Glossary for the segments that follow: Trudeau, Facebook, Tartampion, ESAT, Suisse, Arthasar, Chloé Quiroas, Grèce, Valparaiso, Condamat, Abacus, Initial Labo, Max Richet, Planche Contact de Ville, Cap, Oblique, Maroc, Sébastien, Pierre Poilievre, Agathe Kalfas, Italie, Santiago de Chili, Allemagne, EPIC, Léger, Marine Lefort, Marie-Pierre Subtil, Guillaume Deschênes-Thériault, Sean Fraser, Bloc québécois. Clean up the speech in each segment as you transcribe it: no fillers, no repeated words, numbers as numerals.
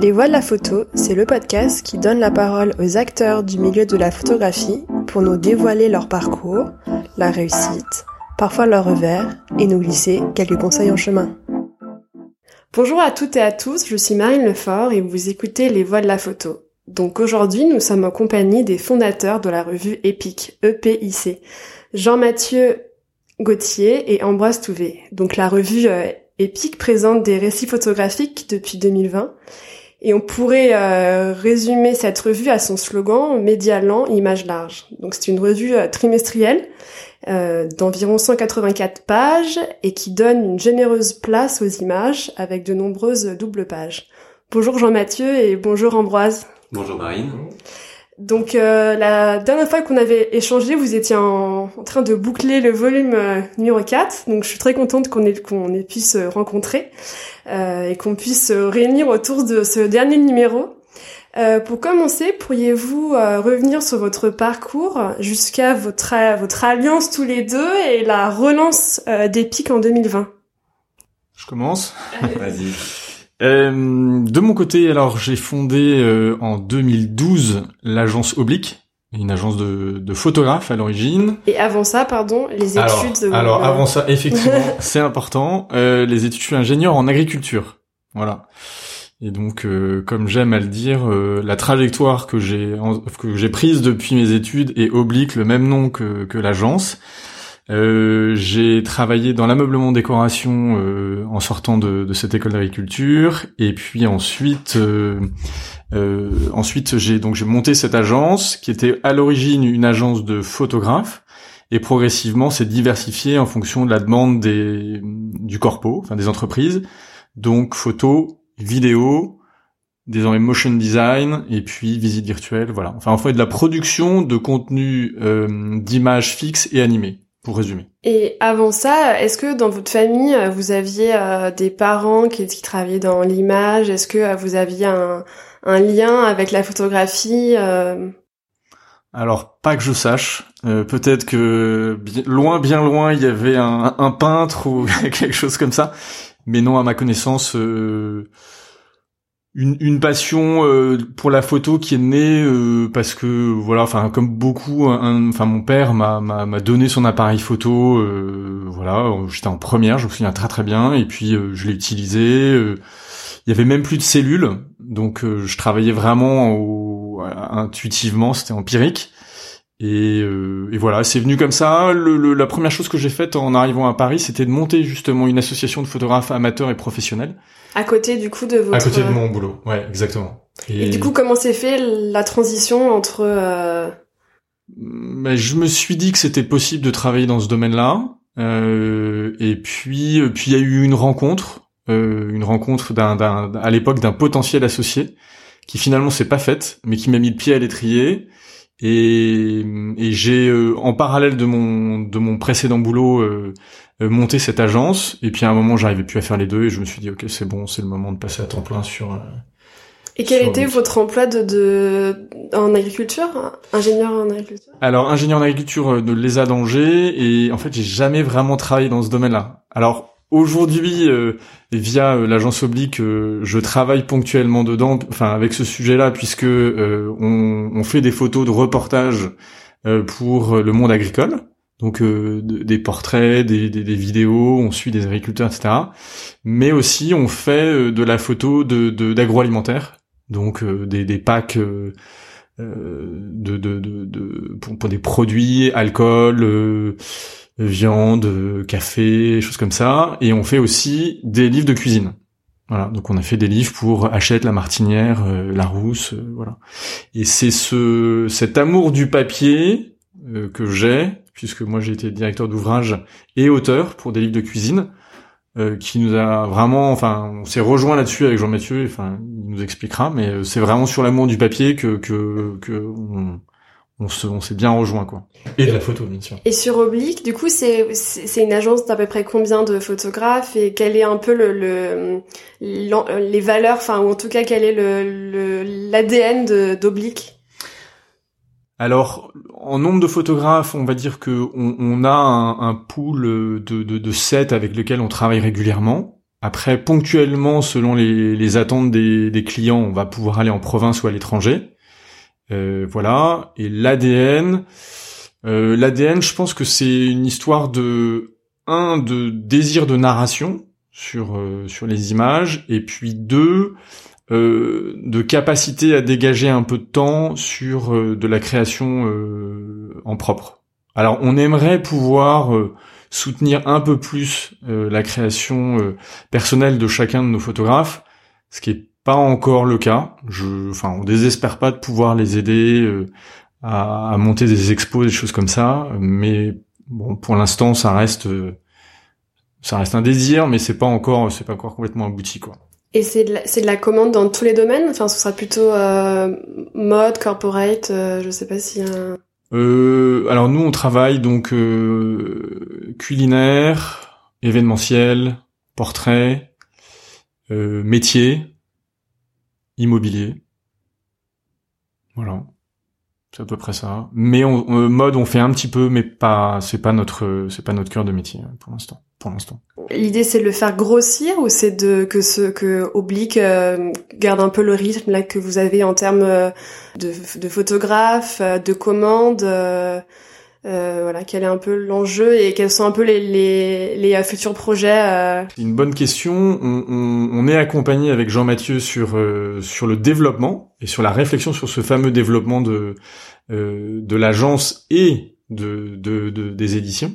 Les Voix de la Photo, c'est le podcast qui donne la parole aux acteurs du milieu de la photographie pour nous dévoiler leur parcours, la réussite, parfois leur revers, et nous glisser quelques conseils en chemin. Bonjour à toutes et à tous, je suis Marine Lefort et vous écoutez Les Voix de la Photo. Donc aujourd'hui, nous sommes en compagnie des fondateurs de la revue EPIC, EPIC, Jean-Mathieu Gauthier et Ambroise Touvet. Donc la revue EPIC présente des récits photographiques depuis 2020. Et on pourrait résumer cette revue à son slogan « Média lent, image large ». Donc c'est une revue trimestrielle d'environ 184 pages et qui donne une généreuse place aux images avec de nombreuses doubles pages. Bonjour Jean-Mathieu et bonjour Ambroise. Bonjour Marine. Donc la dernière fois qu'on avait échangé, vous étiez en train de boucler le volume numéro 4. Donc je suis très contente qu'on ait pu se rencontrer et qu'on puisse se réunir autour de ce dernier numéro. Pour commencer, pourriez-vous revenir sur votre parcours jusqu'à votre alliance tous les deux et la relance d'EPIC en 2020 ? Je commence. Vas-y. De mon côté, alors j'ai fondé en 2012 l'agence Oblique, une agence de photographes à l'origine. Et avant ça, pardon, les études... Alors avant ça, effectivement, c'est important, les études, je suis ingénieur en agriculture, voilà. Et donc, comme j'aime à le dire, la trajectoire que j'ai prise depuis mes études est Oblique, le même nom que l'agence. J'ai travaillé dans l'ameublement décoration en sortant de cette école d'agriculture, et puis ensuite j'ai monté cette agence qui était à l'origine une agence de photographes et progressivement s'est diversifiée en fonction de la demande du corpo, enfin des entreprises, donc photo, vidéo, désormais motion design, et puis visite virtuelle, voilà. Enfin en fait de la production de contenu d'images fixes et animées. Pour résumer. Et avant ça, est-ce que dans votre famille, vous aviez des parents qui travaillaient dans l'image ? Est-ce que vous aviez un lien avec la photographie ? Alors, pas que je sache. Peut-être que bien loin, il y avait un peintre ou quelque chose comme ça. Mais non, à ma connaissance... Une passion pour la photo qui est née parce que voilà, enfin comme beaucoup, mon père m'a donné son appareil photo, voilà, j'étais en première, je me souviens très bien, et puis je l'ai utilisé. Il y avait même plus de cellules, donc je travaillais vraiment intuitivement, c'était empirique, et voilà, c'est venu comme ça. La première chose que j'ai faite en arrivant à Paris, c'était de monter justement une association de photographes amateurs et professionnels. À côté, du coup, de votre... À côté de mon boulot, ouais, exactement. Et du coup, comment s'est fait la transition entre... Ben, je me suis dit que c'était possible de travailler dans ce domaine-là. Et puis il y a eu une rencontre à l'époque d'un potentiel associé qui finalement s'est pas faite, mais qui m'a mis le pied à l'étrier. Et j'ai en parallèle de mon précédent boulot monté cette agence, et puis à un moment j'arrivais plus à faire les deux et je me suis dit OK, c'est bon, c'est le moment de passer à temps plein sur... Et quel était votre emploi en agriculture ? Ingénieur en agriculture ? Alors ingénieur en agriculture de l'ESA d'Angers, et en fait j'ai jamais vraiment travaillé dans ce domaine-là. Alors aujourd'hui, via l'agence Oblique, je travaille ponctuellement dedans, enfin avec ce sujet-là, puisque on fait des photos de reportage pour le monde agricole, donc des portraits, des vidéos, on suit des agriculteurs, etc. Mais aussi, on fait de la photo d'agroalimentaire, donc des packs pour des produits, alcool. Viande, café, choses comme ça, et on fait aussi des livres de cuisine. Voilà, donc on a fait des livres pour Hachette, la Martinière, Larousse, voilà. Et c'est cet amour du papier que j'ai, puisque moi j'ai été directeur d'ouvrage et auteur pour des livres de cuisine, qui nous a vraiment, on s'est rejoint là-dessus avec Jean-Mathieu, il nous expliquera, mais c'est vraiment sur l'amour du papier que on s'est bien rejoint, quoi. Et de la photo, bien sûr. Et sur Oblique, du coup, c'est une agence d'à peu près combien de photographes, et quel est un peu les valeurs, ou en tout cas, quel est l'ADN d'Oblique? Alors, en nombre de photographes, on va dire que on a un pool de 7 avec lequel on travaille régulièrement. Après, ponctuellement, selon les attentes des clients, on va pouvoir aller en province ou à l'étranger. Voilà. Et l'ADN... L'ADN, je pense que c'est une histoire de désir de narration sur les images, et puis de capacité à dégager un peu de temps sur de la création en propre. Alors, on aimerait pouvoir soutenir un peu plus la création personnelle de chacun de nos photographes, ce qui est pas encore le cas. On désespère pas de pouvoir les aider à monter des expos, des choses comme ça, mais bon, pour l'instant, ça reste un désir, mais c'est pas encore complètement abouti, quoi. Et c'est de la commande dans tous les domaines. Enfin, ce sera plutôt mode, corporate, je sais pas si. Alors nous, on travaille donc culinaire, événementiel, portrait, métier, immobilier. Voilà. C'est à peu près ça. Mais mode, on fait un petit peu, mais c'est pas notre cœur de métier pour l'instant. L'idée, c'est de le faire grossir, ou c'est que Oblique garde un peu le rythme là que vous avez en termes de photographes, de commandes. Voilà, quel est un peu l'enjeu et quels sont un peu les futurs projets C'est une bonne question. On est accompagné avec Jean-Mathieu sur le développement et sur la réflexion sur ce fameux développement de l'agence et des éditions.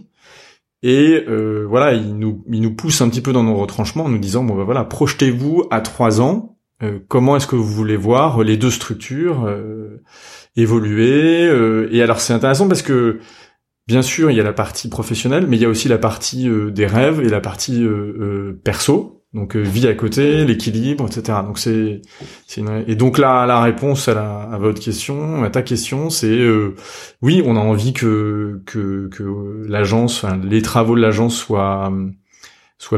Et voilà, il nous pousse un petit peu dans nos retranchements en nous disant projetez-vous à 3 ans. Comment est-ce que vous voulez voir les deux structures évoluer et alors c'est intéressant parce que bien sûr il y a la partie professionnelle mais il y a aussi la partie des rêves et la partie perso, donc vie à côté, l'équilibre, etc. Donc et donc la réponse à votre question, à ta question, c'est oui, on a envie que l'agence, les travaux de l'agence soient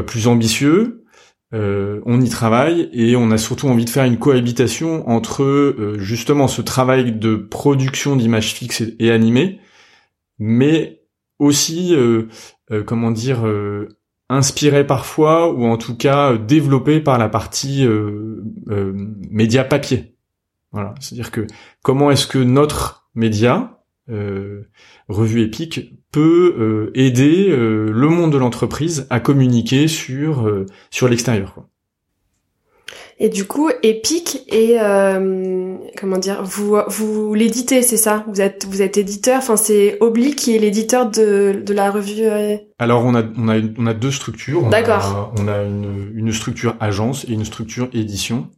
plus ambitieux. On y travaille et on a surtout envie de faire une cohabitation entre justement ce travail de production d'images fixes et animées, mais aussi inspiré parfois ou en tout cas développé par la partie média papier. Voilà, c'est-à-dire que comment est-ce que notre média revue EPIC peut aider le monde de l'entreprise à communiquer sur l'extérieur, quoi. Et du coup, EPIC est vous l'éditez, c'est ça? Vous êtes éditeur, enfin c'est Oblique qui est l'éditeur de la revue. Alors on a deux structures. D'accord. On a une structure agence et une structure édition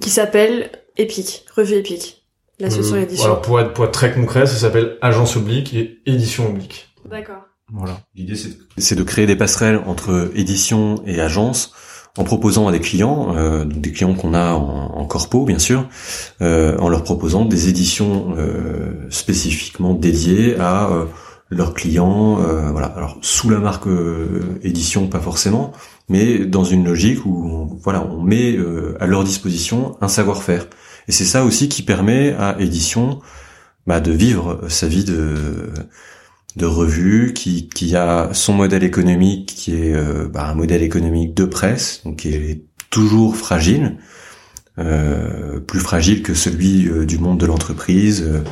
qui s'appelle EPIC, revue EPIC. L'association édition. Alors pour être très concret, ça s'appelle Agence Oblique et Édition Oblique. D'accord. Voilà. L'idée c'est de créer des passerelles entre édition et agence en proposant à des clients, des clients qu'on a en corpo bien sûr, en leur proposant des éditions spécifiquement dédiées à leurs clients, voilà. Alors sous la marque édition pas forcément, mais dans une logique où on met à leur disposition un savoir-faire. Et c'est ça aussi qui permet à Édition de vivre sa vie de revue, qui a son modèle économique qui est un modèle économique de presse, donc qui est toujours fragile, plus fragile que celui du monde de l'entreprise,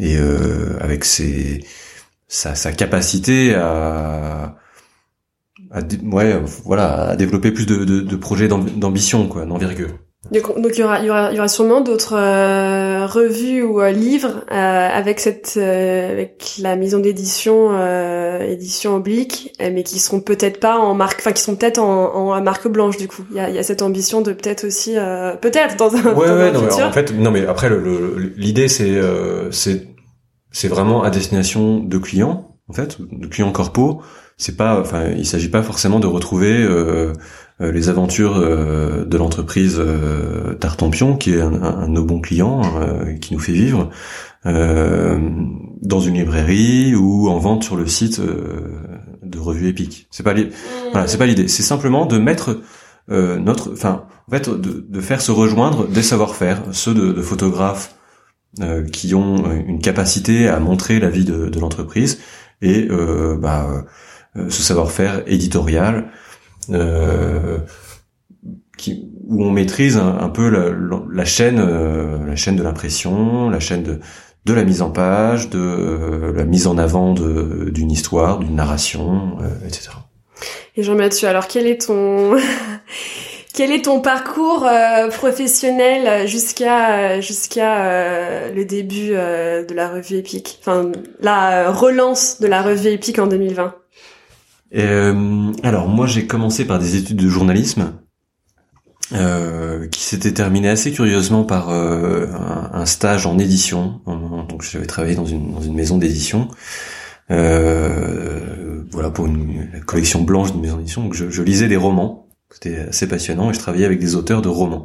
et avec sa capacité à développer plus de projets d'ambition, quoi, d'envergure. Donc il y aura sûrement d'autres revues ou livres avec avec la maison d'édition Édition Oblique, mais qui seront peut-être pas en marque, enfin qui sont peut-être en marque blanche du coup. Il y a cette ambition de peut-être aussi peut-être dans un futur. En fait non mais après l'idée c'est vraiment à destination de clients en fait, de clients corpo. C'est pas, il s'agit pas forcément de retrouver les aventures de l'entreprise Tartampion, qui est un de nos bons clients, qui nous fait vivre, dans une librairie ou en vente sur le site de Revue EPIC. C'est pas l'idée. C'est simplement de mettre de faire se rejoindre des savoir-faire, ceux de photographes qui ont une capacité à montrer la vie de l'entreprise et ce savoir-faire éditorial où on maîtrise un peu la chaîne de l'impression, la chaîne de la mise en page, de la mise en avant d'une histoire, d'une narration, etc. Et Jean-Mathieu, alors quel est ton parcours professionnel jusqu'à le début de la revue EPIC, enfin la relance de la revue EPIC en 2020 ? Alors moi j'ai commencé par des études de journalisme qui s'étaient terminées assez curieusement par un stage en édition. Donc j'avais travaillé dans une maison d'édition. Voilà pour la collection blanche d'une maison d'édition. Donc je lisais des romans. C'était assez passionnant et je travaillais avec des auteurs de romans.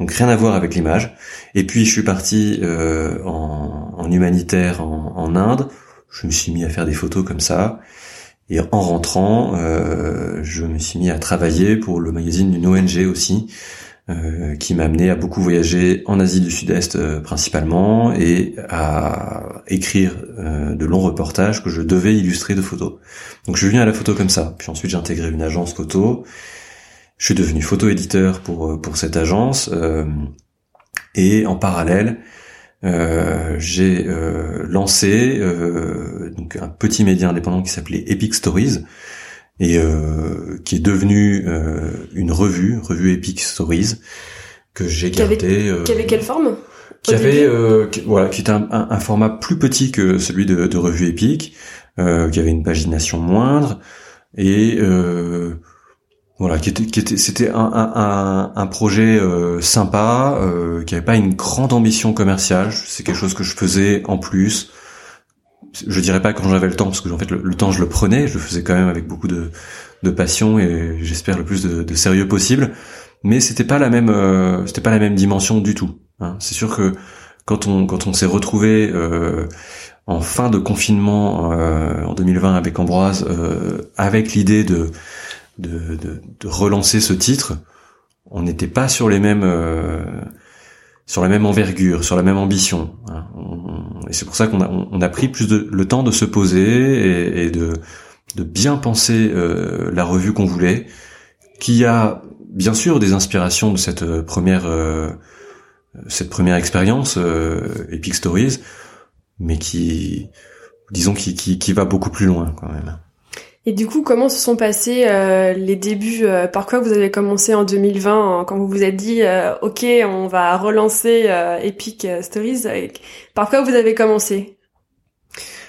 Donc rien à voir avec l'image. Et puis je suis parti en humanitaire en Inde. Je me suis mis à faire des photos comme ça. Et en rentrant, je me suis mis à travailler pour le magazine d'une ONG aussi, qui m'a amené à beaucoup voyager en Asie du Sud-Est principalement et à écrire de longs reportages que je devais illustrer de photos. Donc je suis venu à la photo comme ça. Puis ensuite j'ai intégré une agence photo. Je suis devenu photo-éditeur pour cette agence et en parallèle, j'ai lancé donc un petit média indépendant qui s'appelait EPIC Stories et qui est devenu une revue EPIC Stories que j'ai gardée. Qui avait quelle forme ? Qui était un format plus petit que celui de revue EPIC, qui avait une pagination moindre et voilà, c'était un projet sympa, qui avait pas une grande ambition commerciale. C'est quelque chose que je faisais en plus. Je dirais pas quand j'avais le temps, parce que en fait le temps je le prenais, je le faisais quand même avec beaucoup de passion et j'espère le plus de sérieux possible. Mais c'était pas la même dimension du tout. Hein. C'est sûr que quand on s'est retrouvé en fin de confinement en 2020 avec Ambroise, avec l'idée de relancer ce titre, on n'était pas sur sur la même envergure, sur la même ambition. Hein. Et c'est pour ça qu'on a pris plus le temps de se poser et de bien penser la revue qu'on voulait, qui a bien sûr des inspirations de cette première expérience Epic Stories, mais qui va beaucoup plus loin quand même. Et du coup, comment se sont passés les débuts ? Par quoi vous avez commencé en 2020 quand vous vous êtes dit « Ok, on va relancer Epic Stories ». Par quoi vous avez commencé ?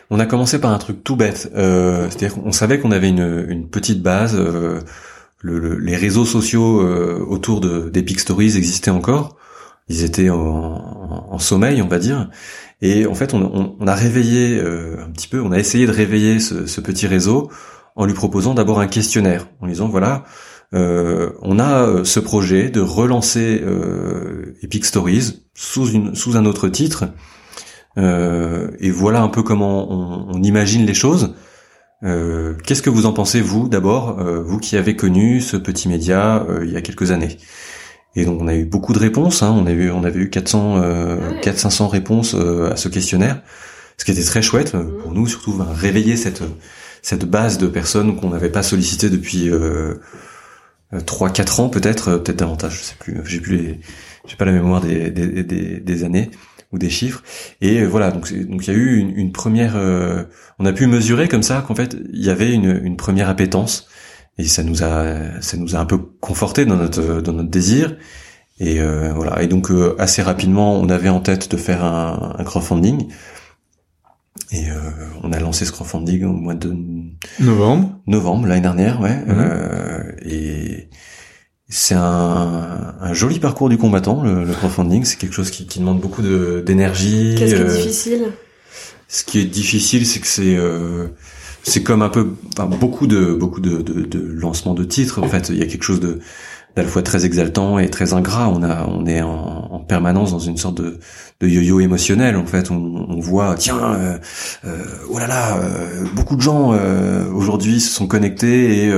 On a commencé par un truc tout bête. C'est-à-dire qu'on savait qu'on avait une petite base. Les réseaux sociaux autour d'Epic Stories existaient encore. Ils étaient en sommeil, on va dire. Et en fait, on a réveillé un petit peu, on a essayé de réveiller ce petit réseau en lui proposant d'abord un questionnaire, en lui disant voilà, on a ce projet de relancer Epic Stories sous un autre titre, et voilà un peu comment on imagine les choses. Qu'est-ce que vous en pensez vous d'abord, vous qui avez connu ce petit média il y a quelques années? Et donc on a eu beaucoup de réponses, hein. On avait eu 400-500 réponses à ce questionnaire, ce qui était très chouette pour nous, surtout réveiller cette base de personnes qu'on n'avait pas sollicitées depuis 3-4 ans peut-être davantage, je sais plus, j'ai pas la mémoire des années ou des chiffres. Et voilà, donc il y a eu une première, on a pu mesurer comme ça qu'en fait il y avait une première appétence. Et ça nous a un peu conforté dans notre désir. Et voilà. Et donc assez rapidement, on avait en tête de faire un crowdfunding. Et on a lancé ce crowdfunding au mois de novembre l'année dernière, ouais. Mm-hmm. Et c'est un joli parcours du combattant. Le crowdfunding, c'est quelque chose qui demande beaucoup d'énergie. Qu'est-ce qui est difficile ? Ce qui est difficile, c'est que c'est comme un peu, enfin, beaucoup de lancements de titres. En fait, il y a quelque chose d'à la fois très exaltant et très ingrat. On est en permanence dans une sorte de yo-yo émotionnel. En fait, on voit, tiens, oh là là, beaucoup de gens aujourd'hui se sont connectés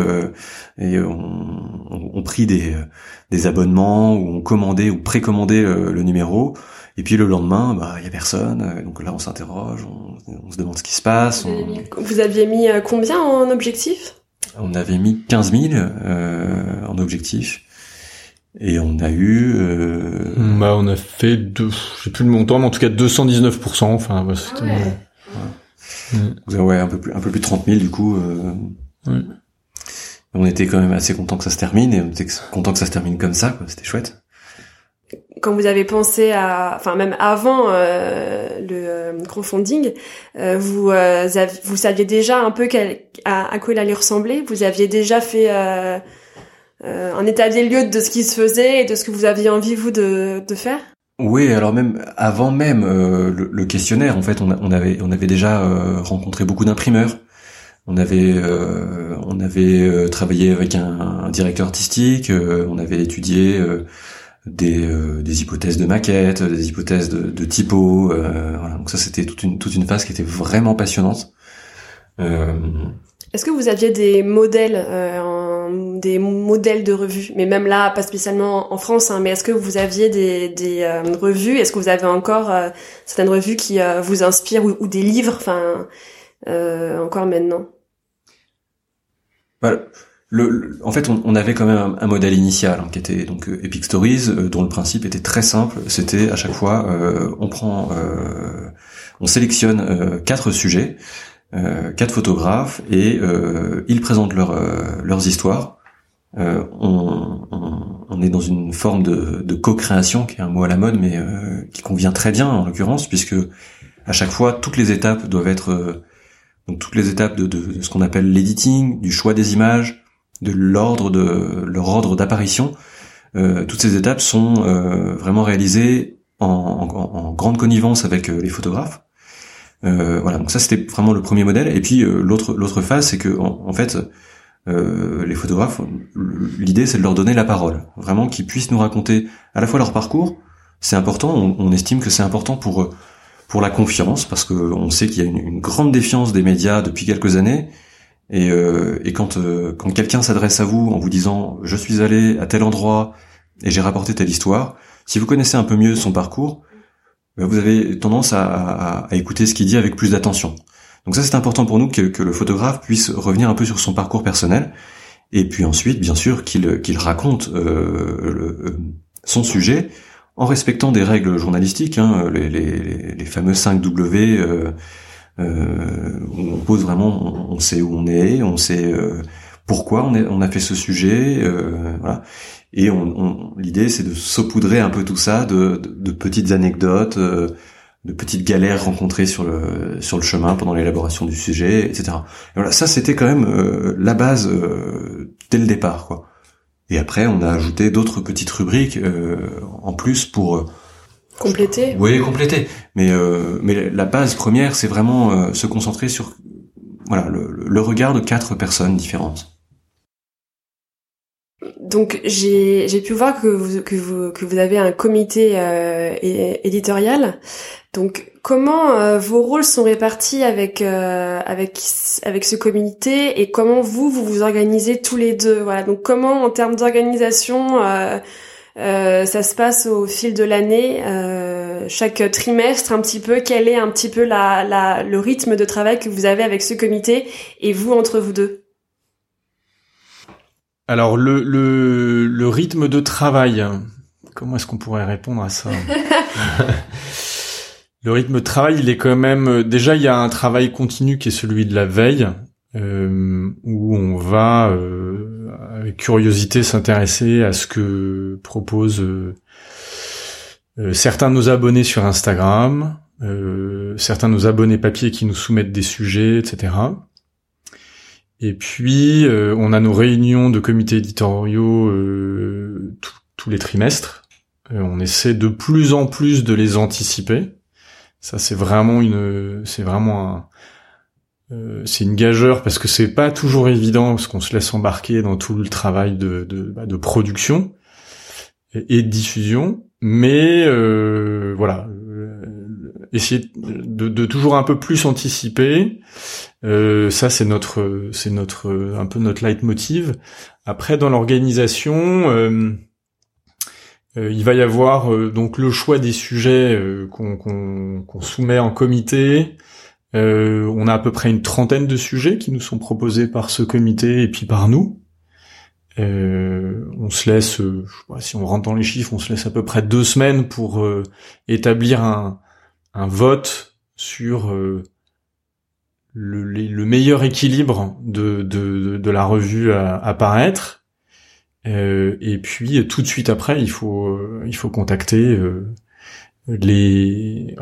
et ont pris des abonnements ou ont commandé ou précommandé le numéro. Et puis le lendemain, il y a personne. Donc là, on s'interroge, on se demande ce qui se passe. Vous aviez mis combien en objectif ? on avait mis 15 000 en objectif. Et on a eu... on a fait, je sais plus le montant, mais en tout cas 219%. Enfin, bah, c'était... Ouais, un peu plus de 30 000 du coup. Ouais. On était quand même assez contents que ça se termine, et on était contents que ça se termine comme ça, quoi. C'était chouette. Quand vous avez pensé à, enfin même avant le crowdfunding, vous saviez déjà un peu à quoi il allait ressembler. Vous aviez déjà fait un état des lieux de ce qui se faisait et de ce que vous aviez envie vous de faire. Oui, alors même avant même le questionnaire, en fait, on avait déjà rencontré beaucoup d'imprimeurs. On avait travaillé avec un directeur artistique. On avait étudié des hypothèses de maquettes, des hypothèses de typo, voilà. Donc ça, c'était toute une phase qui était vraiment passionnante. Est-ce que vous aviez des modèles, de revues, mais même là, pas spécialement en France, hein, mais est-ce que vous aviez des revues, est-ce que vous avez encore certaines revues qui vous inspirent ou des livres, enfin, encore maintenant? Voilà. En fait, on avait quand même un modèle initial, hein, qui était donc Epic Stories, dont le principe était très simple. C'était à chaque fois, on sélectionne 4 sujets, 4 photographes, et ils présentent leurs histoires. On est dans une forme de co-création, qui est un mot à la mode, mais qui convient très bien en l'occurrence, puisque à chaque fois, toutes les étapes doivent être, donc toutes les étapes de ce qu'on appelle l'editing, du choix des images, de l'ordre de leur ordre d'apparition, toutes ces étapes sont vraiment réalisées en grande connivence avec les photographes. Voilà, donc ça c'était vraiment le premier modèle. Et puis l'autre phase, c'est que en fait les photographes, l'idée c'est de leur donner la parole, vraiment qu'ils puissent nous raconter à la fois leur parcours. C'est important, on estime que c'est important pour la confiance, parce que on sait qu'il y a une grande défiance des médias depuis quelques années. Et quand quelqu'un s'adresse à vous en vous disant « je suis allé à tel endroit et j'ai rapporté telle histoire », si vous connaissez un peu mieux son parcours, vous avez tendance à écouter ce qu'il dit avec plus d'attention. Donc ça, c'est important pour nous que le photographe puisse revenir un peu sur son parcours personnel, et puis ensuite, bien sûr, qu'il raconte son sujet en respectant des règles journalistiques, hein, les fameux 5W... on pose vraiment, on sait où on est, on sait pourquoi on a fait ce sujet, voilà. Et l'idée c'est de saupoudrer un peu tout ça de petites anecdotes, de petites galères rencontrées sur le chemin pendant l'élaboration du sujet, etc. Et voilà, ça c'était quand même la base dès le départ, quoi. Et après on a ajouté d'autres petites rubriques en plus pour compléter. Oui, compléter. Mais la base première, c'est vraiment se concentrer sur, voilà, le regard de 4 personnes différentes. Donc j'ai pu voir que vous avez un comité éditorial. Donc comment vos rôles sont répartis avec ce comité, et comment vous organisez tous les deux, voilà. Donc comment en termes d'organisation ça se passe au fil de l'année, chaque trimestre un petit peu, quel est un petit peu le rythme de travail que vous avez avec ce comité et vous entre vous deux? Alors le rythme de travail, comment est-ce qu'on pourrait répondre à ça? Le rythme de travail, il est quand même, déjà il y a un travail continu qui est celui de la veille, où on va avec curiosité s'intéresser à ce que proposent certains de nos abonnés sur Instagram, certains de nos abonnés papier qui nous soumettent des sujets, etc. Et puis on a nos réunions de comités éditoriaux tous les trimestres. On essaie de plus en plus de les anticiper. Ça c'est une gageure, parce que c'est pas toujours évident, parce qu'on se laisse embarquer dans tout le travail de production et de diffusion, mais voilà, essayer de toujours un peu plus anticiper, ça c'est notre un peu notre leitmotiv. Après, dans l'organisation, il va y avoir donc le choix des sujets qu'on soumet en comité. On a à peu près une trentaine de sujets qui nous sont proposés par ce comité et puis par nous. On se laisse, je sais pas, si on rentre dans les chiffres, on se laisse à peu près 2 semaines pour établir un vote sur le meilleur équilibre de la revue à paraître. Et puis tout de suite après, il faut contacter les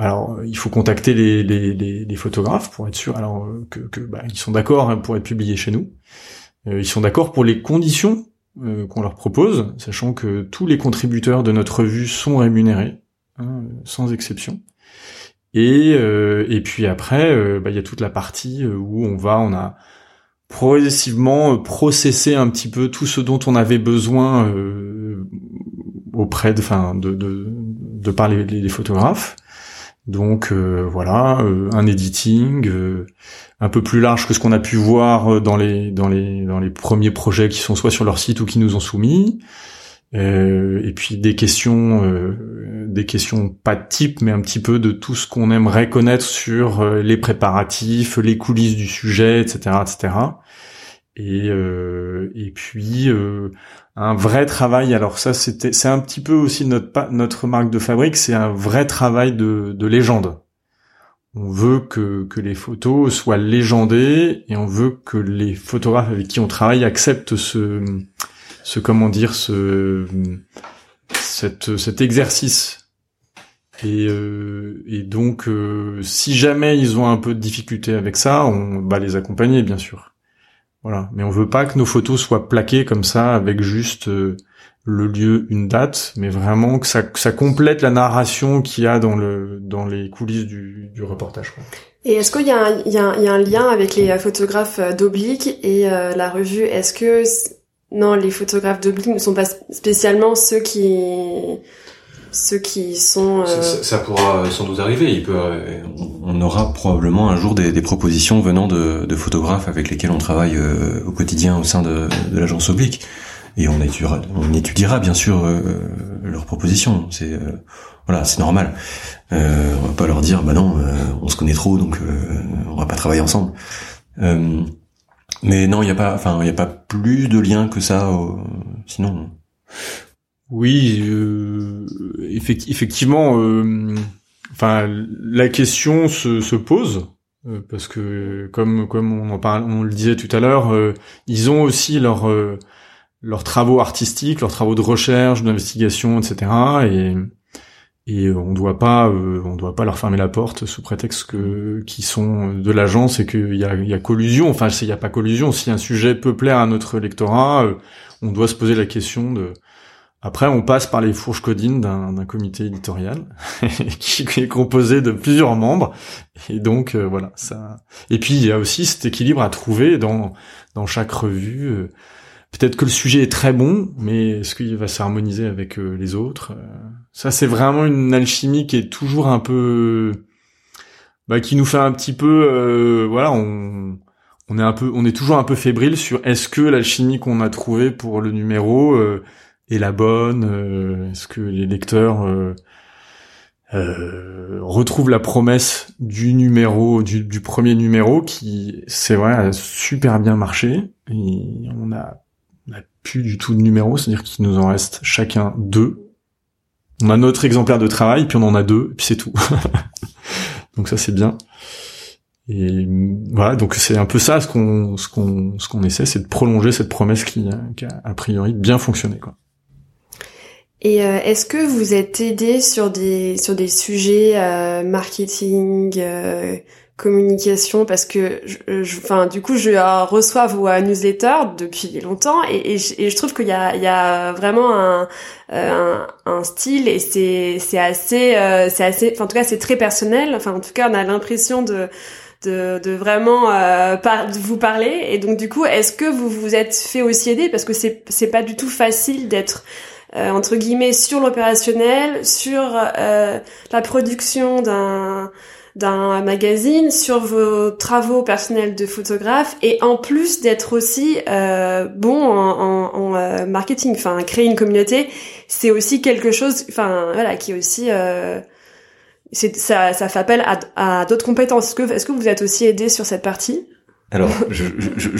photographes pour être sûr que ils sont d'accord pour être publiés chez nous. Ils sont d'accord pour les conditions qu'on leur propose, sachant que tous les contributeurs de notre revue sont rémunérés, sans exception. Et puis après, y a toute la partie où on a progressivement processé un petit peu tout ce dont on avait besoin auprès de par les photographes. Donc un editing un peu plus large que ce qu'on a pu voir dans les premiers projets qui sont soit sur leur site ou qui nous ont soumis, et puis des questions pas de type mais un petit peu de tout ce qu'on aimerait connaître sur les préparatifs, les coulisses du sujet, etc. Et puis un vrai travail. Alors ça, c'est un petit peu aussi notre marque de fabrique, c'est un vrai travail de légende. On veut que les photos soient légendées et on veut que les photographes avec qui on travaille acceptent cet exercice. Et donc si jamais ils ont un peu de difficulté avec ça, on va les accompagner, bien sûr. Voilà, mais on veut pas que nos photos soient plaquées comme ça avec juste le lieu, une date, mais vraiment que ça complète la narration qu'il y a dans les coulisses du reportage, quoi. Et est-ce qu'il y a un lien avec les photographes d'Oblique et la revue? Est-ce que les photographes d'Oblique ne sont pas spécialement ceux qui sont ça pourra sans doute arriver. On aura probablement un jour des propositions venant de photographes avec lesquels on travaille au quotidien au sein de l'agence Oblique, et on étudiera bien sûr leurs propositions. C'est normal. On va pas leur dire on se connaît trop donc on va pas travailler ensemble. Mais non, il y a pas plus de lien que ça sinon. Oui, effectivement. La question se pose parce que, comme on le disait tout à l'heure, ils ont aussi leurs travaux artistiques, leurs travaux de recherche, d'investigation, etc. Et on doit pas leur fermer la porte sous prétexte qu'ils sont de l'agence et qu'il y a collusion. Enfin, il n'y a pas collusion. Si un sujet peut plaire à notre lectorat, on doit se poser la question de. Après, on passe par les fourches codines d'un comité éditorial qui est composé de plusieurs membres, et donc voilà ça. Et puis il y a aussi cet équilibre à trouver dans chaque revue. Peut-être que le sujet est très bon, mais est-ce qu'il va s'harmoniser avec les autres? Ça, c'est vraiment une alchimie qui est toujours un peu, qui nous fait un petit peu, on est toujours un peu fébrile sur est-ce que l'alchimie qu'on a trouvée pour le numéro est la bonne, est-ce que les lecteurs retrouvent la promesse du numéro, du premier numéro qui, c'est vrai, a super bien marché. Et on a plus du tout de numéros, c'est-à-dire qu'il nous en reste chacun 2. On a notre exemplaire de travail, puis on en a 2, puis c'est tout. Donc ça, c'est bien. Et voilà, donc c'est un peu ça ce qu'on essaie, c'est de prolonger cette promesse qui a priori bien fonctionné, quoi. Et est-ce que vous êtes aidé sur des sujets marketing, communication, parce que je reçois vos newsletters depuis longtemps et je trouve qu'il y a vraiment un style et c'est assez, en tout cas c'est très personnel. Enfin, en tout cas on a l'impression de vraiment vous parler, et donc du coup est-ce que vous vous êtes fait aussi aider, parce que c'est pas du tout facile d'être entre guillemets sur l'opérationnel, sur la production d'un magazine, sur vos travaux personnels de photographe, et en plus d'être aussi bon en marketing. Enfin, créer une communauté, c'est aussi quelque chose qui est aussi ça fait appel à d'autres compétences. Est-ce que vous êtes aussi aidé sur cette partie? Alors, je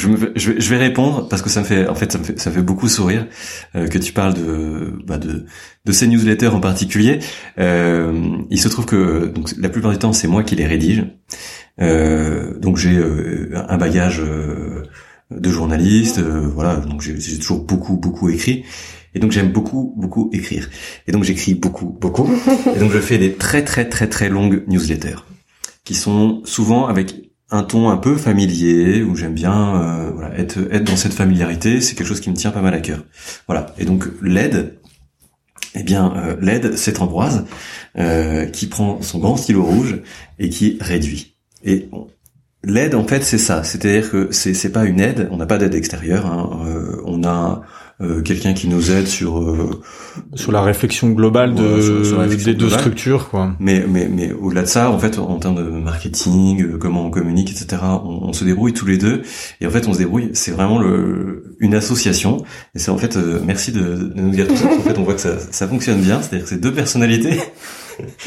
vais répondre parce que ça me fait beaucoup sourire que tu parles de ces newsletters en particulier. Il se trouve que donc la plupart du temps c'est moi qui les rédige. Donc j'ai un bagage de journaliste, voilà. Donc j'ai toujours beaucoup écrit. Et donc j'aime beaucoup écrire. Et donc j'écris beaucoup. Et donc je fais des très longues newsletters qui sont souvent avec un ton un peu familier, où j'aime bien voilà, être dans cette familiarité, c'est quelque chose qui me tient pas mal à cœur. Voilà. Et donc l'aide, eh bien l'aide, c'est Ambroise qui prend son grand stylo rouge et qui réduit. Et bon, l'aide, en fait, c'est ça. C'est-à-dire que c'est pas une aide. On n'a pas d'aide extérieure. Hein. On a quelqu'un qui nous aide sur la réflexion globale des deux structures, quoi. Mais au-delà de ça, en fait, en termes de marketing, comment on communique, etc., on se débrouille tous les deux. Et en fait, on se débrouille. C'est vraiment une association. Et c'est en fait, merci de nous dire tout ça. En fait, on voit que ça fonctionne bien. C'est-à-dire que c'est deux personnalités.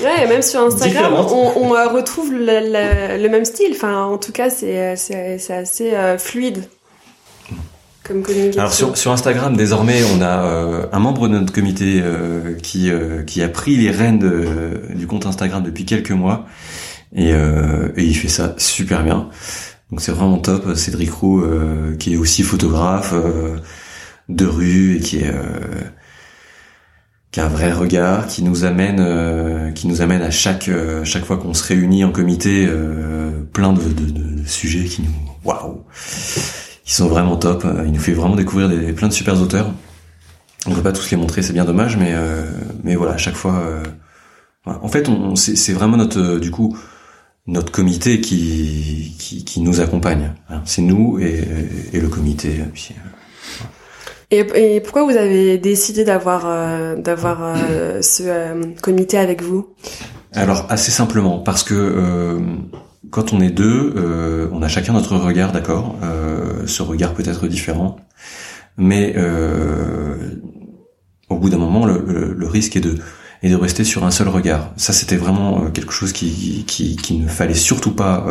Ouais, même sur Instagram, on retrouve le même style. Enfin, en tout cas, c'est assez fluide. Alors sur Instagram, désormais, on a un membre de notre comité qui a pris les rênes du compte Instagram depuis quelques mois et il fait ça super bien. Donc c'est vraiment top. Cédric Roux qui est aussi photographe de rue et qui a un vrai regard, qui nous amène à chaque fois qu'on se réunit en comité plein de sujets qui nous waouh. Ils sont vraiment top. Il nous fait vraiment découvrir plein de super auteurs. On ne peut pas tous les montrer, c'est bien dommage, mais voilà, à chaque fois. Voilà. En fait, c'est vraiment notre comité qui nous accompagne. C'est nous et le comité. Puis, voilà. Et pourquoi vous avez décidé d'avoir ce comité avec vous ? Alors assez simplement parce que. Quand on est deux, on a chacun notre regard, d'accord. Ce regard peut être différent, mais au bout d'un moment, le risque est de rester sur un seul regard. Ça, c'était vraiment quelque chose qui ne fallait surtout pas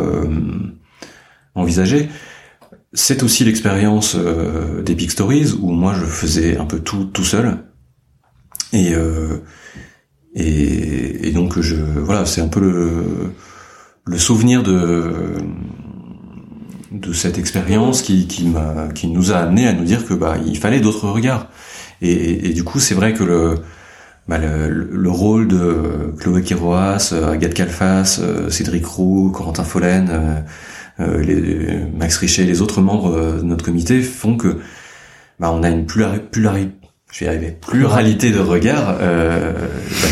envisager. C'est aussi l'expérience des Big Stories où moi, je faisais un peu tout seul et donc voilà, c'est un peu le souvenir de cette expérience qui nous a amené à nous dire que il fallait d'autres regards et du coup c'est vrai que le rôle de Chloé Quiroas, Agathe Kalfas, Cédric Roux, Corentin Follen, Max Richet et les autres membres de notre comité font que on a une pluralité de regards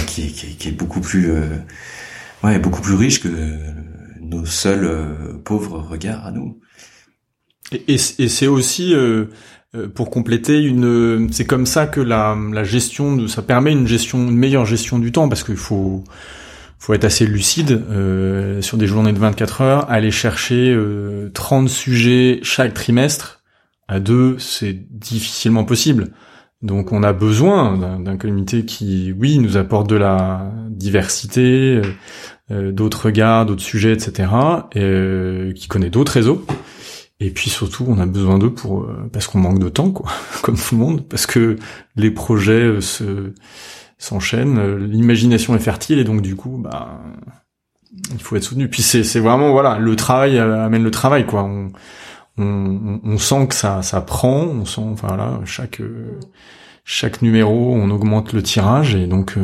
qui est beaucoup plus riche que nos seuls pauvres regards à nous. Et c'est aussi pour compléter c'est comme ça que la gestion ça permet une meilleure gestion du temps parce qu'il faut être assez lucide sur des journées de 24 heures, aller chercher 30 sujets chaque trimestre à deux, c'est difficilement possible. Donc on a besoin d'un comité qui, oui, nous apporte de la diversité, d'autres regards, d'autres sujets, etc., qui connaît d'autres réseaux. Et puis surtout, on a besoin d'eux parce qu'on manque de temps, quoi, comme tout le monde, parce que les projets s'enchaînent, l'imagination est fertile, et donc du coup, il faut être soutenu. Puis c'est vraiment, voilà, le travail amène le travail, quoi. On sent que ça prend, on sent, enfin là, chaque numéro, on augmente le tirage et donc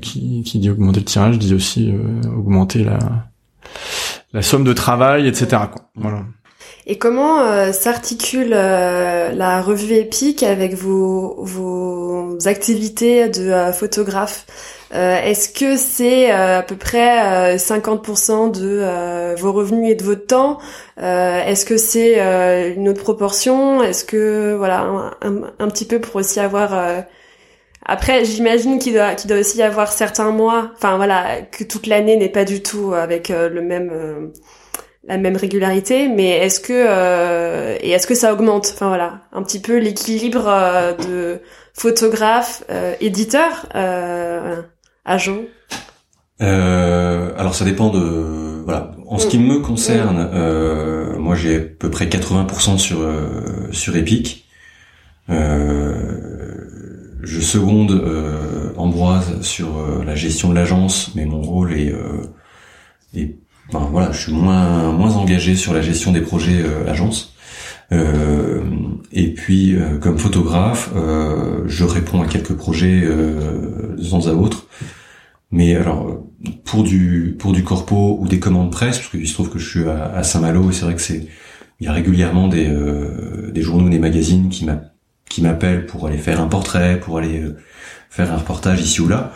qui dit augmenter le tirage dit aussi augmenter la somme de travail, etc., quoi. Voilà. Et comment s'articule la revue EPIC avec vos activités de photographe ? Est-ce que c'est à peu près 50% de vos revenus et de votre temps ? Est-ce que c'est une autre proportion ? Est-ce que voilà un petit peu pour aussi avoir après j'imagine qu'il doit aussi y avoir certains mois, enfin voilà, que toute l'année n'est pas du tout avec la même régularité, mais est-ce que ça augmente ? Enfin voilà, un petit peu l'équilibre de photographe, éditeur, agent. Alors ça dépend de... Voilà. En ce qui me concerne, moi j'ai à peu près 80% sur EPIC. Je seconde Ambroise sur la gestion de l'agence, mais mon rôle est ben, voilà, je suis moins engagé sur la gestion des projets agence. Et puis comme photographe, je réponds à quelques projets de temps à autre. Mais alors pour du corpo ou des commandes presse, parce qu'il se trouve que je suis à Saint-Malo et c'est vrai que il y a régulièrement des journaux, des magazines qui m'appellent pour aller faire un portrait, pour aller faire un reportage ici ou là,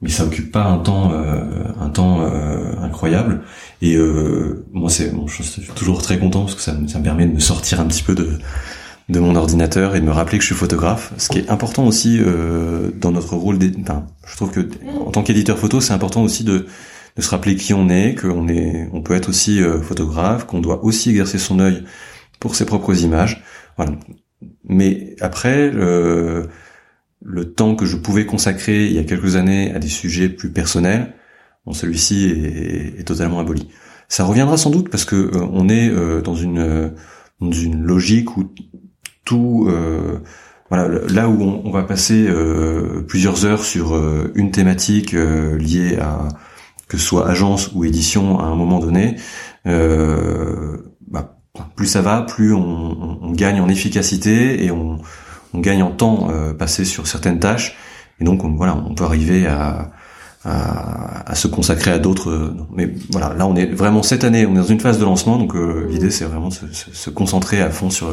mais ça occupe pas un temps incroyable. Et moi je suis toujours très content parce que ça me permet de me sortir un petit peu de mon ordinateur et de me rappeler que je suis photographe, ce qui est important aussi dans notre rôle je trouve que en tant qu'éditeur photo, c'est important aussi de se rappeler qui on est, qu'on peut être aussi photographe, qu'on doit aussi exercer son œil pour ses propres images. Voilà. Mais après le temps que je pouvais consacrer il y a quelques années à des sujets plus personnels, bon, celui-ci est totalement aboli. Ça reviendra sans doute parce que on est dans une logique où là où on va passer plusieurs heures sur une thématique liée à que ce soit agence ou édition à un moment donné, plus ça va, plus on gagne en efficacité et on gagne en temps passé sur certaines tâches, et donc on peut arriver à se consacrer à d'autres. Mais voilà, là on est vraiment cette année, on est dans une phase de lancement, donc l'idée c'est vraiment de se concentrer à fond sur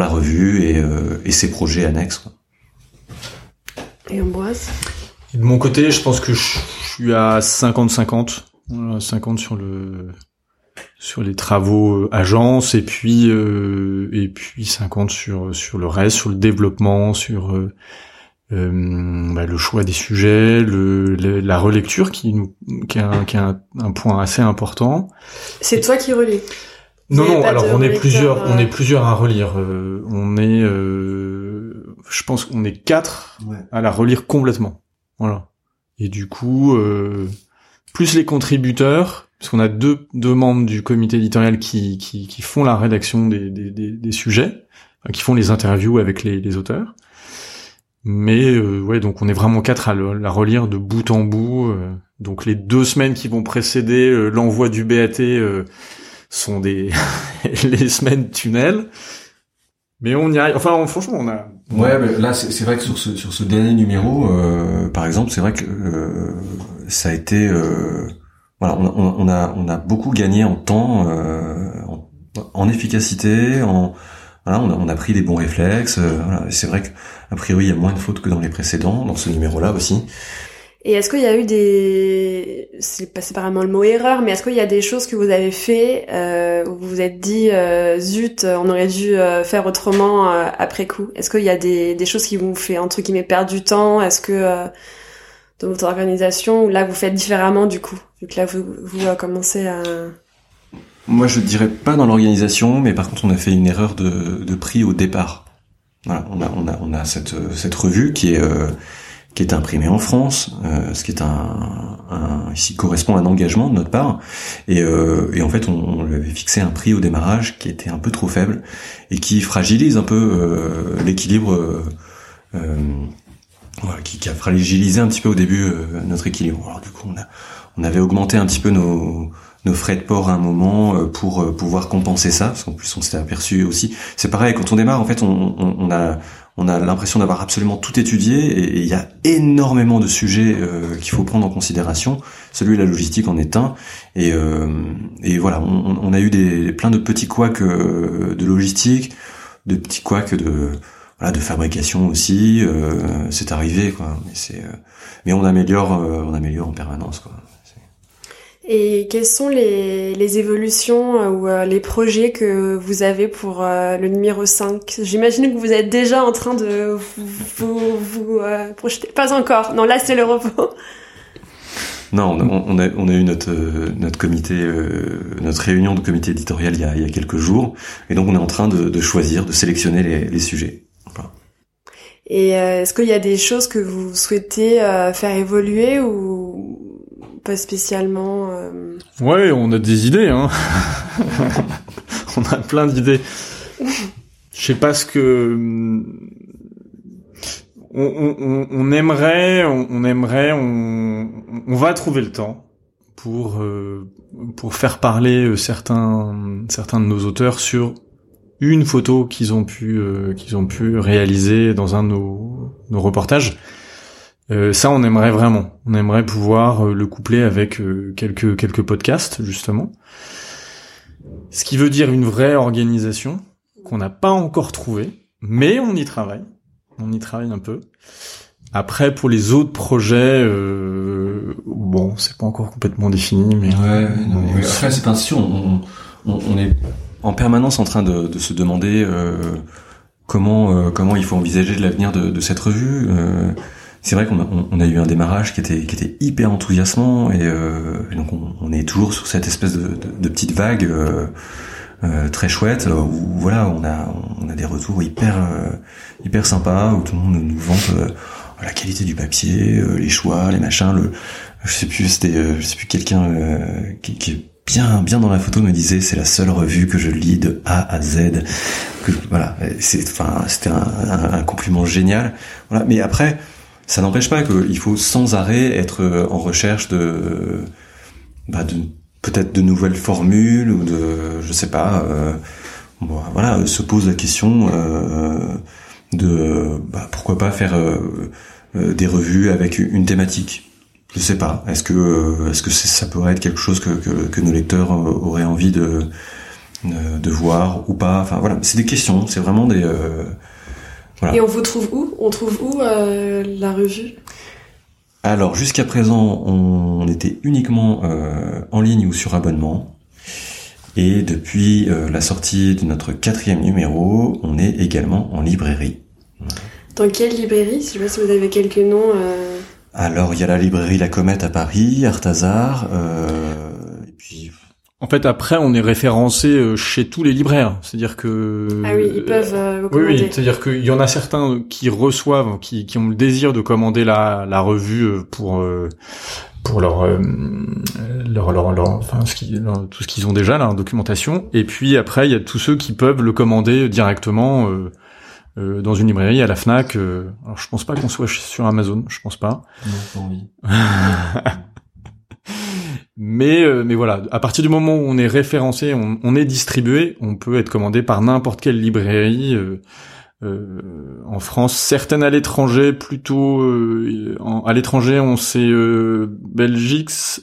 la revue et ses projets annexes. Et Ambroise ? De mon côté, je pense que je suis à 50-50. 50 sur les travaux agence et puis 50 sur le reste, sur le développement, sur le choix des sujets, la relecture qui est un point assez important. C'est toi qui relis ? Non, alors on est plusieurs à relire. Je pense qu'on est 4 à la relire complètement. Voilà. Et du coup, plus les contributeurs, parce qu'on a deux membres du comité éditorial qui font la rédaction des sujets, qui font les interviews avec les auteurs. Mais donc on est vraiment 4 à la relire de bout en bout. Donc les 2 semaines qui vont précéder l'envoi du BAT. Sont des les semaines tunnels, mais on y arrive. Enfin, franchement, on a. Ouais, mais là, c'est vrai que sur ce dernier numéro, par exemple, c'est vrai que ça a été. On a beaucoup gagné en temps, en efficacité, on a pris des bons réflexes. C'est vrai qu'a priori, il y a moins de fautes que dans les précédents, dans ce numéro-là aussi. Et est-ce qu'il y a eu c'est pas vraiment le mot erreur, mais est-ce qu'il y a des choses que vous avez fait où vous vous êtes dit zut, on aurait dû faire autrement après coup? Est-ce qu'il y a des choses qui vous fait entre guillemets perdre du temps? Est-ce que dans votre organisation, là vous faites différemment du coup, vu que là vous commencez à... Moi je dirais pas dans l'organisation, mais par contre on a fait une erreur de prix au départ. Voilà, on a cette revue qui est imprimé en France, ce qui est ici correspond à un engagement de notre part, et en fait on lui avait fixé un prix au démarrage qui était un peu trop faible et qui fragilise un peu l'équilibre, qui a fragilisé un petit peu au début notre équilibre. Alors du coup on avait augmenté un petit peu nos frais de port à un moment pour pouvoir compenser ça, parce qu'en plus on s'était aperçu aussi, c'est pareil quand on démarre en fait on a l'impression d'avoir absolument tout étudié, et il y a énormément de sujets qu'il faut prendre en considération. Celui de la logistique en est un, et voilà, on a eu plein de petits couacs de logistique, de petits couacs de fabrication aussi. C'est arrivé quoi, mais on améliore en permanence quoi. Et quelles sont les évolutions ou les projets que vous avez pour le numéro 5 ? J'imagine que vous êtes déjà en train de vous projeter. Pas encore. Non, là, c'est le repos. Non, on a eu notre comité, notre réunion de comité éditorial il y a quelques jours. Et donc, on est en train de choisir, de sélectionner les sujets. Voilà. Et est-ce qu'il y a des choses que vous souhaitez faire évoluer ou... pas spécialement... Ouais, on a des idées, hein. On a plein d'idées. Je sais pas ce que... On va trouver le temps pour faire parler certains de nos auteurs sur une photo qu'ils ont pu réaliser dans un de nos reportages. Ça, on aimerait vraiment. On aimerait pouvoir le coupler avec quelques podcasts, justement. Ce qui veut dire une vraie organisation qu'on n'a pas encore trouvée, mais on y travaille. On y travaille un peu. Après, pour les autres projets, c'est pas encore complètement défini, mais... Ouais, après, c'est ainsi, on est en permanence en train de se demander comment il faut envisager l'avenir de cette revue. C'est vrai qu'on a eu un démarrage qui était hyper enthousiasmant et donc on est toujours sur cette espèce de petite vague très chouette où voilà on a des retours hyper sympas où tout le monde nous vante la qualité du papier, les choix, les machins, je sais plus quelqu'un qui est bien dans la photo nous disait c'est la seule revue que je lis de A à Z c'était un compliment génial mais après ça n'empêche pas qu'il faut sans arrêt être en recherche de peut-être de nouvelles formules ou de je sais pas se pose la question pourquoi pas faire des revues avec une thématique. Je sais pas, est-ce que ça pourrait être quelque chose que nos lecteurs auraient envie de voir ou pas. Enfin voilà, c'est des questions, c'est vraiment des voilà. Et on vous trouve où ? On trouve où la revue ? Alors, jusqu'à présent, on était uniquement en ligne ou sur abonnement. Et depuis la sortie de notre 4e numéro, on est également en librairie. Dans quelle librairie ? Je ne sais pas si vous avez quelques noms. Alors, il y a la librairie La Comète à Paris, Arthasar, et puis... En fait, après, on est référencé chez tous les libraires. C'est-à-dire que... Ah oui, ils peuvent commander. Oui, c'est-à-dire qu'il y en a certains qui reçoivent, qui ont le désir de commander la revue pour tout ce qu'ils ont déjà, leur documentation. Et puis après, il y a tous ceux qui peuvent le commander directement dans une librairie, à la Fnac. Alors, je pense pas qu'on soit sur Amazon. Je pense pas. Non, pas envie. Mais voilà, à partir du moment où on est référencé, on est distribué, on peut être commandé par n'importe quelle librairie en France, certaines à l'étranger, plutôt à l'étranger, on sait Belgique,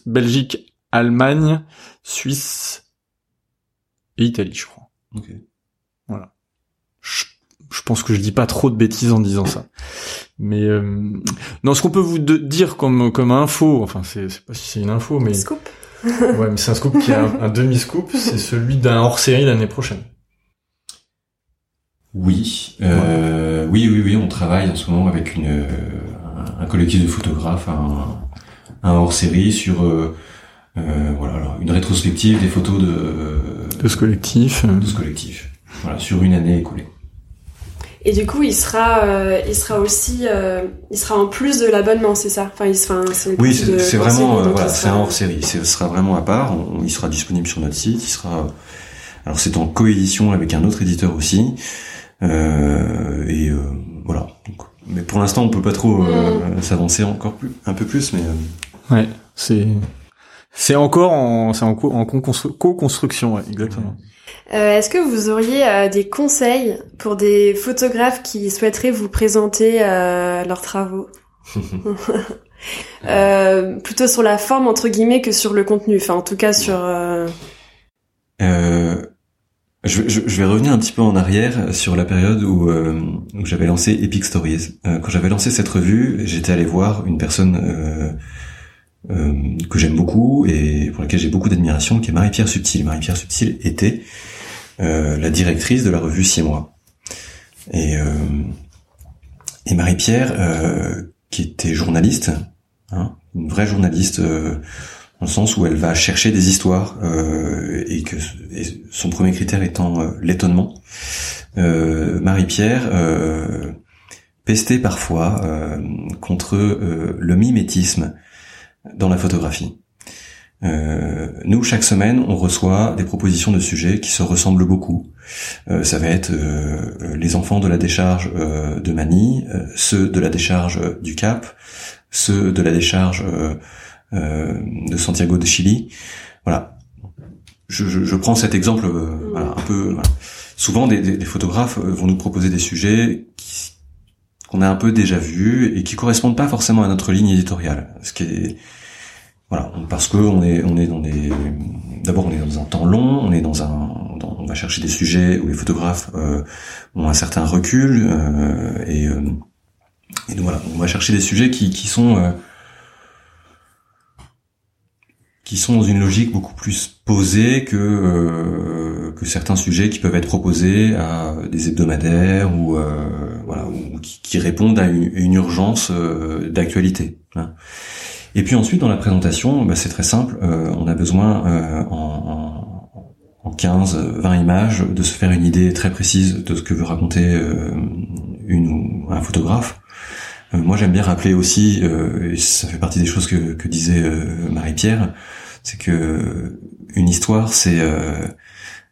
Allemagne, Suisse et Italie, je crois. OK. Voilà. Je pense que je dis pas trop de bêtises en disant ça. Mais non, ce qu'on peut vous dire comme info, enfin c'est pas si c'est une info, mais scoop. Ouais, mais c'est un scoop qui est un demi-scoop, c'est celui d'un hors-série l'année prochaine. Oui, oui, on travaille en ce moment avec un collectif de photographes, un hors-série sur une rétrospective des photos de ce collectif. Voilà, sur une année écoulée. Et du coup, il sera en plus de l'abonnement, c'est ça. Enfin, c'est vraiment, c'est un hors-série. Ce sera vraiment à part. Il sera disponible sur notre site. Alors, c'est en coédition avec un autre éditeur aussi. Voilà. Donc, mais pour l'instant, on peut pas trop s'avancer encore plus, un peu plus, mais. Ouais, c'est encore en co-construction, ouais, exactement. Ouais. Est-ce que vous auriez des conseils pour des photographes qui souhaiteraient vous présenter leurs travaux plutôt sur la forme entre guillemets que sur le contenu, enfin en tout cas sur... Je vais revenir un petit peu en arrière sur la période où j'avais lancé Epic Stories. Quand j'avais lancé cette revue, j'étais allé voir une personne que j'aime beaucoup et pour laquelle j'ai beaucoup d'admiration, qui est Marie-Pierre Subtil. Marie-Pierre Subtil était la directrice de la revue 6 mois. Et Marie-Pierre, qui était journaliste, une vraie journaliste, dans le sens où elle va chercher des histoires, et son premier critère étant l'étonnement. Marie-Pierre pestait parfois contre le mimétisme dans la photographie. Nous, chaque semaine, on reçoit des propositions de sujets qui se ressemblent beaucoup. Ça va être les enfants de la décharge de Manille, ceux de la décharge du Cap, ceux de la décharge de Santiago de Chili. Voilà. Je prends cet exemple voilà, un peu... Voilà. Souvent, des photographes vont nous proposer des sujets qu'on a un peu déjà vus et qui correspondent pas forcément à notre ligne éditoriale. Ce qui est... Voilà, parce que on est dans des, d'abord on est dans un temps long, on va chercher des sujets où les photographes ont un certain recul et donc voilà, on va chercher des sujets qui sont dans une logique beaucoup plus posée que certains sujets qui peuvent être proposés à des hebdomadaires ou voilà, ou qui répondent à une urgence d'actualité. Hein. Et puis ensuite, dans la présentation, bah, c'est très simple, on a besoin en 15-20 images de se faire une idée très précise de ce que veut raconter un photographe. Moi, j'aime bien rappeler aussi, et ça fait partie des choses que disait Marie-Pierre, c'est que une histoire, c'est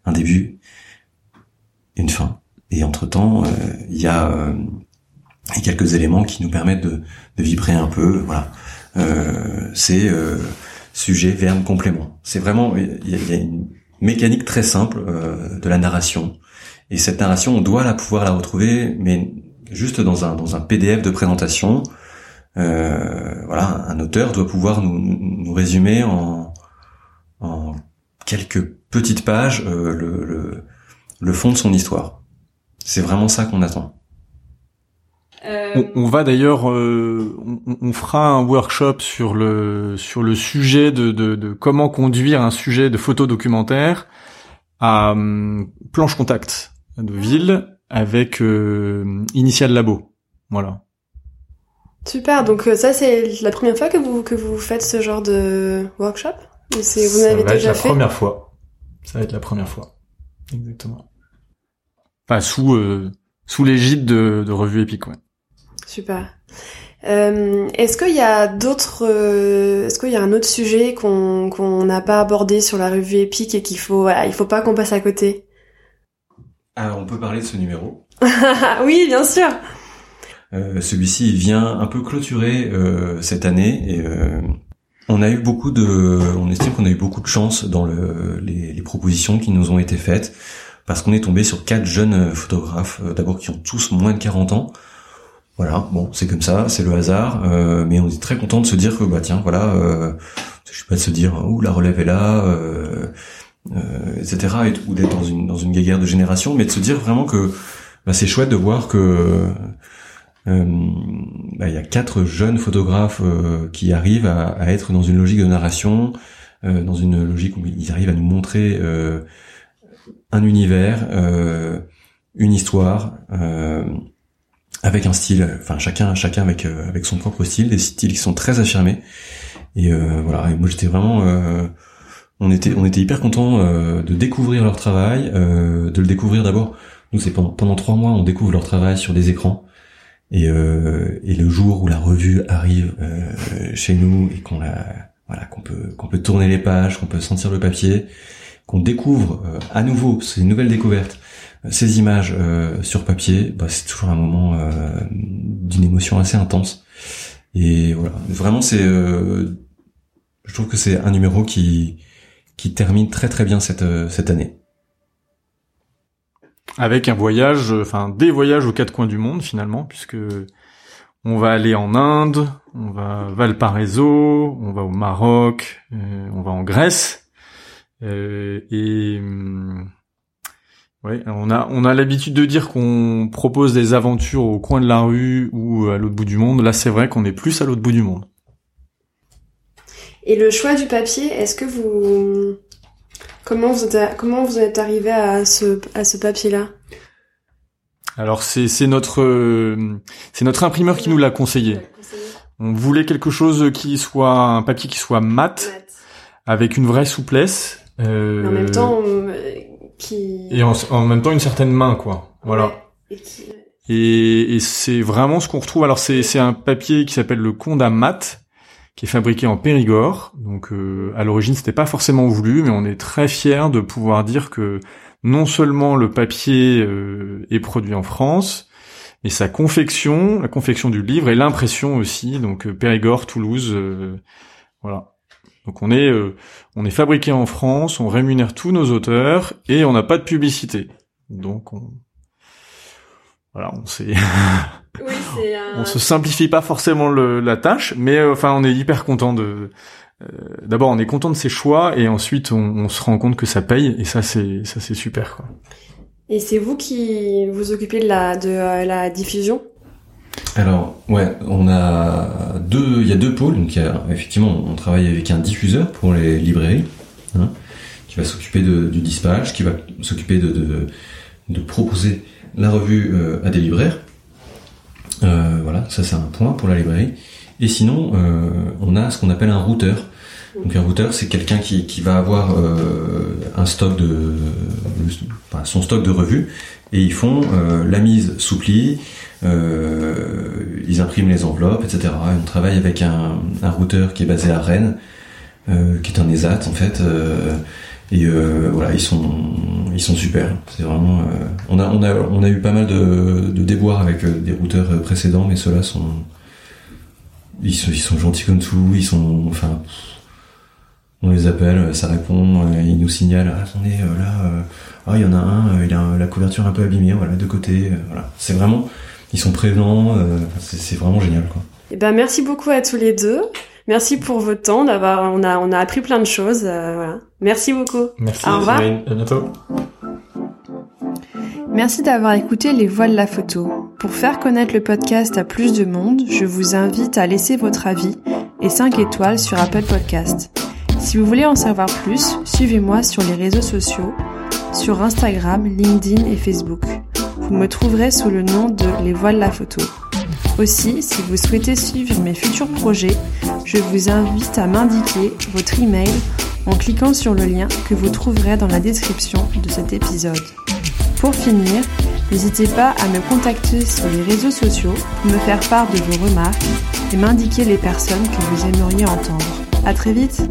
un début, une fin. Et entre-temps, il y a quelques éléments qui nous permettent de vibrer un peu, voilà. C'est sujet, verbe, complément. C'est vraiment, il y a une mécanique très simple de la narration. Et cette narration, on doit pouvoir la retrouver, mais juste dans un PDF de présentation. Voilà, un auteur doit pouvoir nous résumer en quelques petites pages le fond de son histoire. C'est vraiment ça qu'on attend. On va d'ailleurs, on fera un workshop sur le sujet de comment conduire un sujet de photo documentaire à Planche Contact de Ville avec Initial Labo. Voilà. Super. Donc ça, c'est la première fois que vous faites ce genre de workshop. Ça va être la première fois. Exactement. Enfin, sous l'égide de Revue EPIC, ouais. Super. Est-ce qu'il y a un autre sujet qu'on n'a pas abordé sur la Revue EPIC et il faut pas qu'on passe à côté? Ah, on peut parler de ce numéro. Oui, bien sûr. Celui-ci vient un peu clôturer cette année et on estime qu'on a eu beaucoup de chance dans les propositions qui nous ont été faites parce qu'on est tombé sur 4 jeunes photographes, d'abord qui ont tous moins de 40 ans. Voilà, bon, c'est comme ça, c'est le hasard, mais on est très content de se dire que bah tiens, voilà, je sais pas, de se dire la relève est là, etc. Ou d'être dans une guéguerre de génération, mais de se dire vraiment que bah, c'est chouette de voir que y a 4 jeunes photographes qui arrivent à être dans une logique de narration, dans une logique où ils arrivent à nous montrer un univers, une histoire. Avec un style, enfin chacun avec son propre style, des styles qui sont très affirmés. Et voilà, et moi j'étais vraiment on était hyper contents de découvrir leur travail, de le découvrir d'abord. Nous c'est pendant 3 mois on découvre leur travail sur des écrans et le jour où la revue arrive chez nous et qu'on la voilà, qu'on peut tourner les pages, qu'on peut sentir le papier, qu'on découvre à nouveau ces nouvelles découvertes. Ces images sur papier, bah, c'est toujours un moment d'une émotion assez intense. Et voilà, vraiment c'est, je trouve que c'est un numéro qui termine très très bien cette année. Avec un voyage, enfin des voyages aux 4 coins du monde finalement, puisque on va aller en Inde, on va à Valparaiso, on va au Maroc, on va en Grèce et ouais, on a l'habitude de dire qu'on propose des aventures au coin de la rue ou à l'autre bout du monde. Là, c'est vrai qu'on est plus à l'autre bout du monde. Et le choix du papier, est-ce que comment vous êtes arrivé à ce papier-là ? Alors c'est notre imprimeur qui nous l'a conseillé. On voulait quelque chose qui soit un papier qui soit mat. Avec une vraie souplesse. En même temps. Et en même temps une certaine main, quoi. Voilà. Et c'est vraiment ce qu'on retrouve. Alors c'est un papier qui s'appelle le Condamat, qui est fabriqué en Périgord. Donc à l'origine, c'était pas forcément voulu, mais on est très fiers de pouvoir dire que non seulement le papier est produit en France, mais sa confection, la confection du livre et l'impression aussi. Donc Périgord, Toulouse, voilà. Donc on est fabriqué en France, on rémunère tous nos auteurs et on n'a pas de publicité. Donc oui, c'est un... on se simplifie pas forcément la tâche, mais enfin on est hyper content de. D'abord on est content de ses choix et ensuite on se rend compte que ça paye et ça c'est super quoi. Et c'est vous qui vous occupez de la diffusion? Alors ouais, il y a deux pôles. Donc effectivement on travaille avec un diffuseur pour les librairies hein, qui va s'occuper du dispatch, qui va s'occuper de proposer la revue à des libraires. Voilà, ça c'est un point pour la librairie. Et sinon, on a ce qu'on appelle un routeur. Donc un routeur, c'est quelqu'un qui va avoir un stock son stock de revues, et ils font la mise sous pli, ils impriment les enveloppes, etc. On travaille avec un routeur qui est basé à Rennes, qui est un ESAT en fait. Voilà, ils sont super. C'est vraiment. On a eu pas mal de déboires avec des routeurs précédents, mais ceux-là sont. Ils sont gentils comme tout, ils sont, enfin, on les appelle, ça répond, ils nous signalent, ah, attendez, là, ah, il y en a un, il a la couverture un peu abîmée, voilà, de côté, voilà. C'est vraiment, ils sont prévenants, c'est vraiment génial, quoi. Eh ben, merci beaucoup à tous les deux. Merci pour votre temps, on a appris plein de choses, voilà. Merci beaucoup. Merci. Au revoir. À bientôt. Merci d'avoir écouté Les Voix de la Photo. Pour faire connaître le podcast à plus de monde, je vous invite à laisser votre avis et 5 étoiles sur Apple Podcast. Si vous voulez en savoir plus, suivez-moi sur les réseaux sociaux, sur Instagram, LinkedIn et Facebook. Vous me trouverez sous le nom de Les Voix de la Photo. Aussi, si vous souhaitez suivre mes futurs projets, je vous invite à m'indiquer votre email en cliquant sur le lien que vous trouverez dans la description de cet épisode. Pour finir, n'hésitez pas à me contacter sur les réseaux sociaux pour me faire part de vos remarques et m'indiquer les personnes que vous aimeriez entendre. À très vite!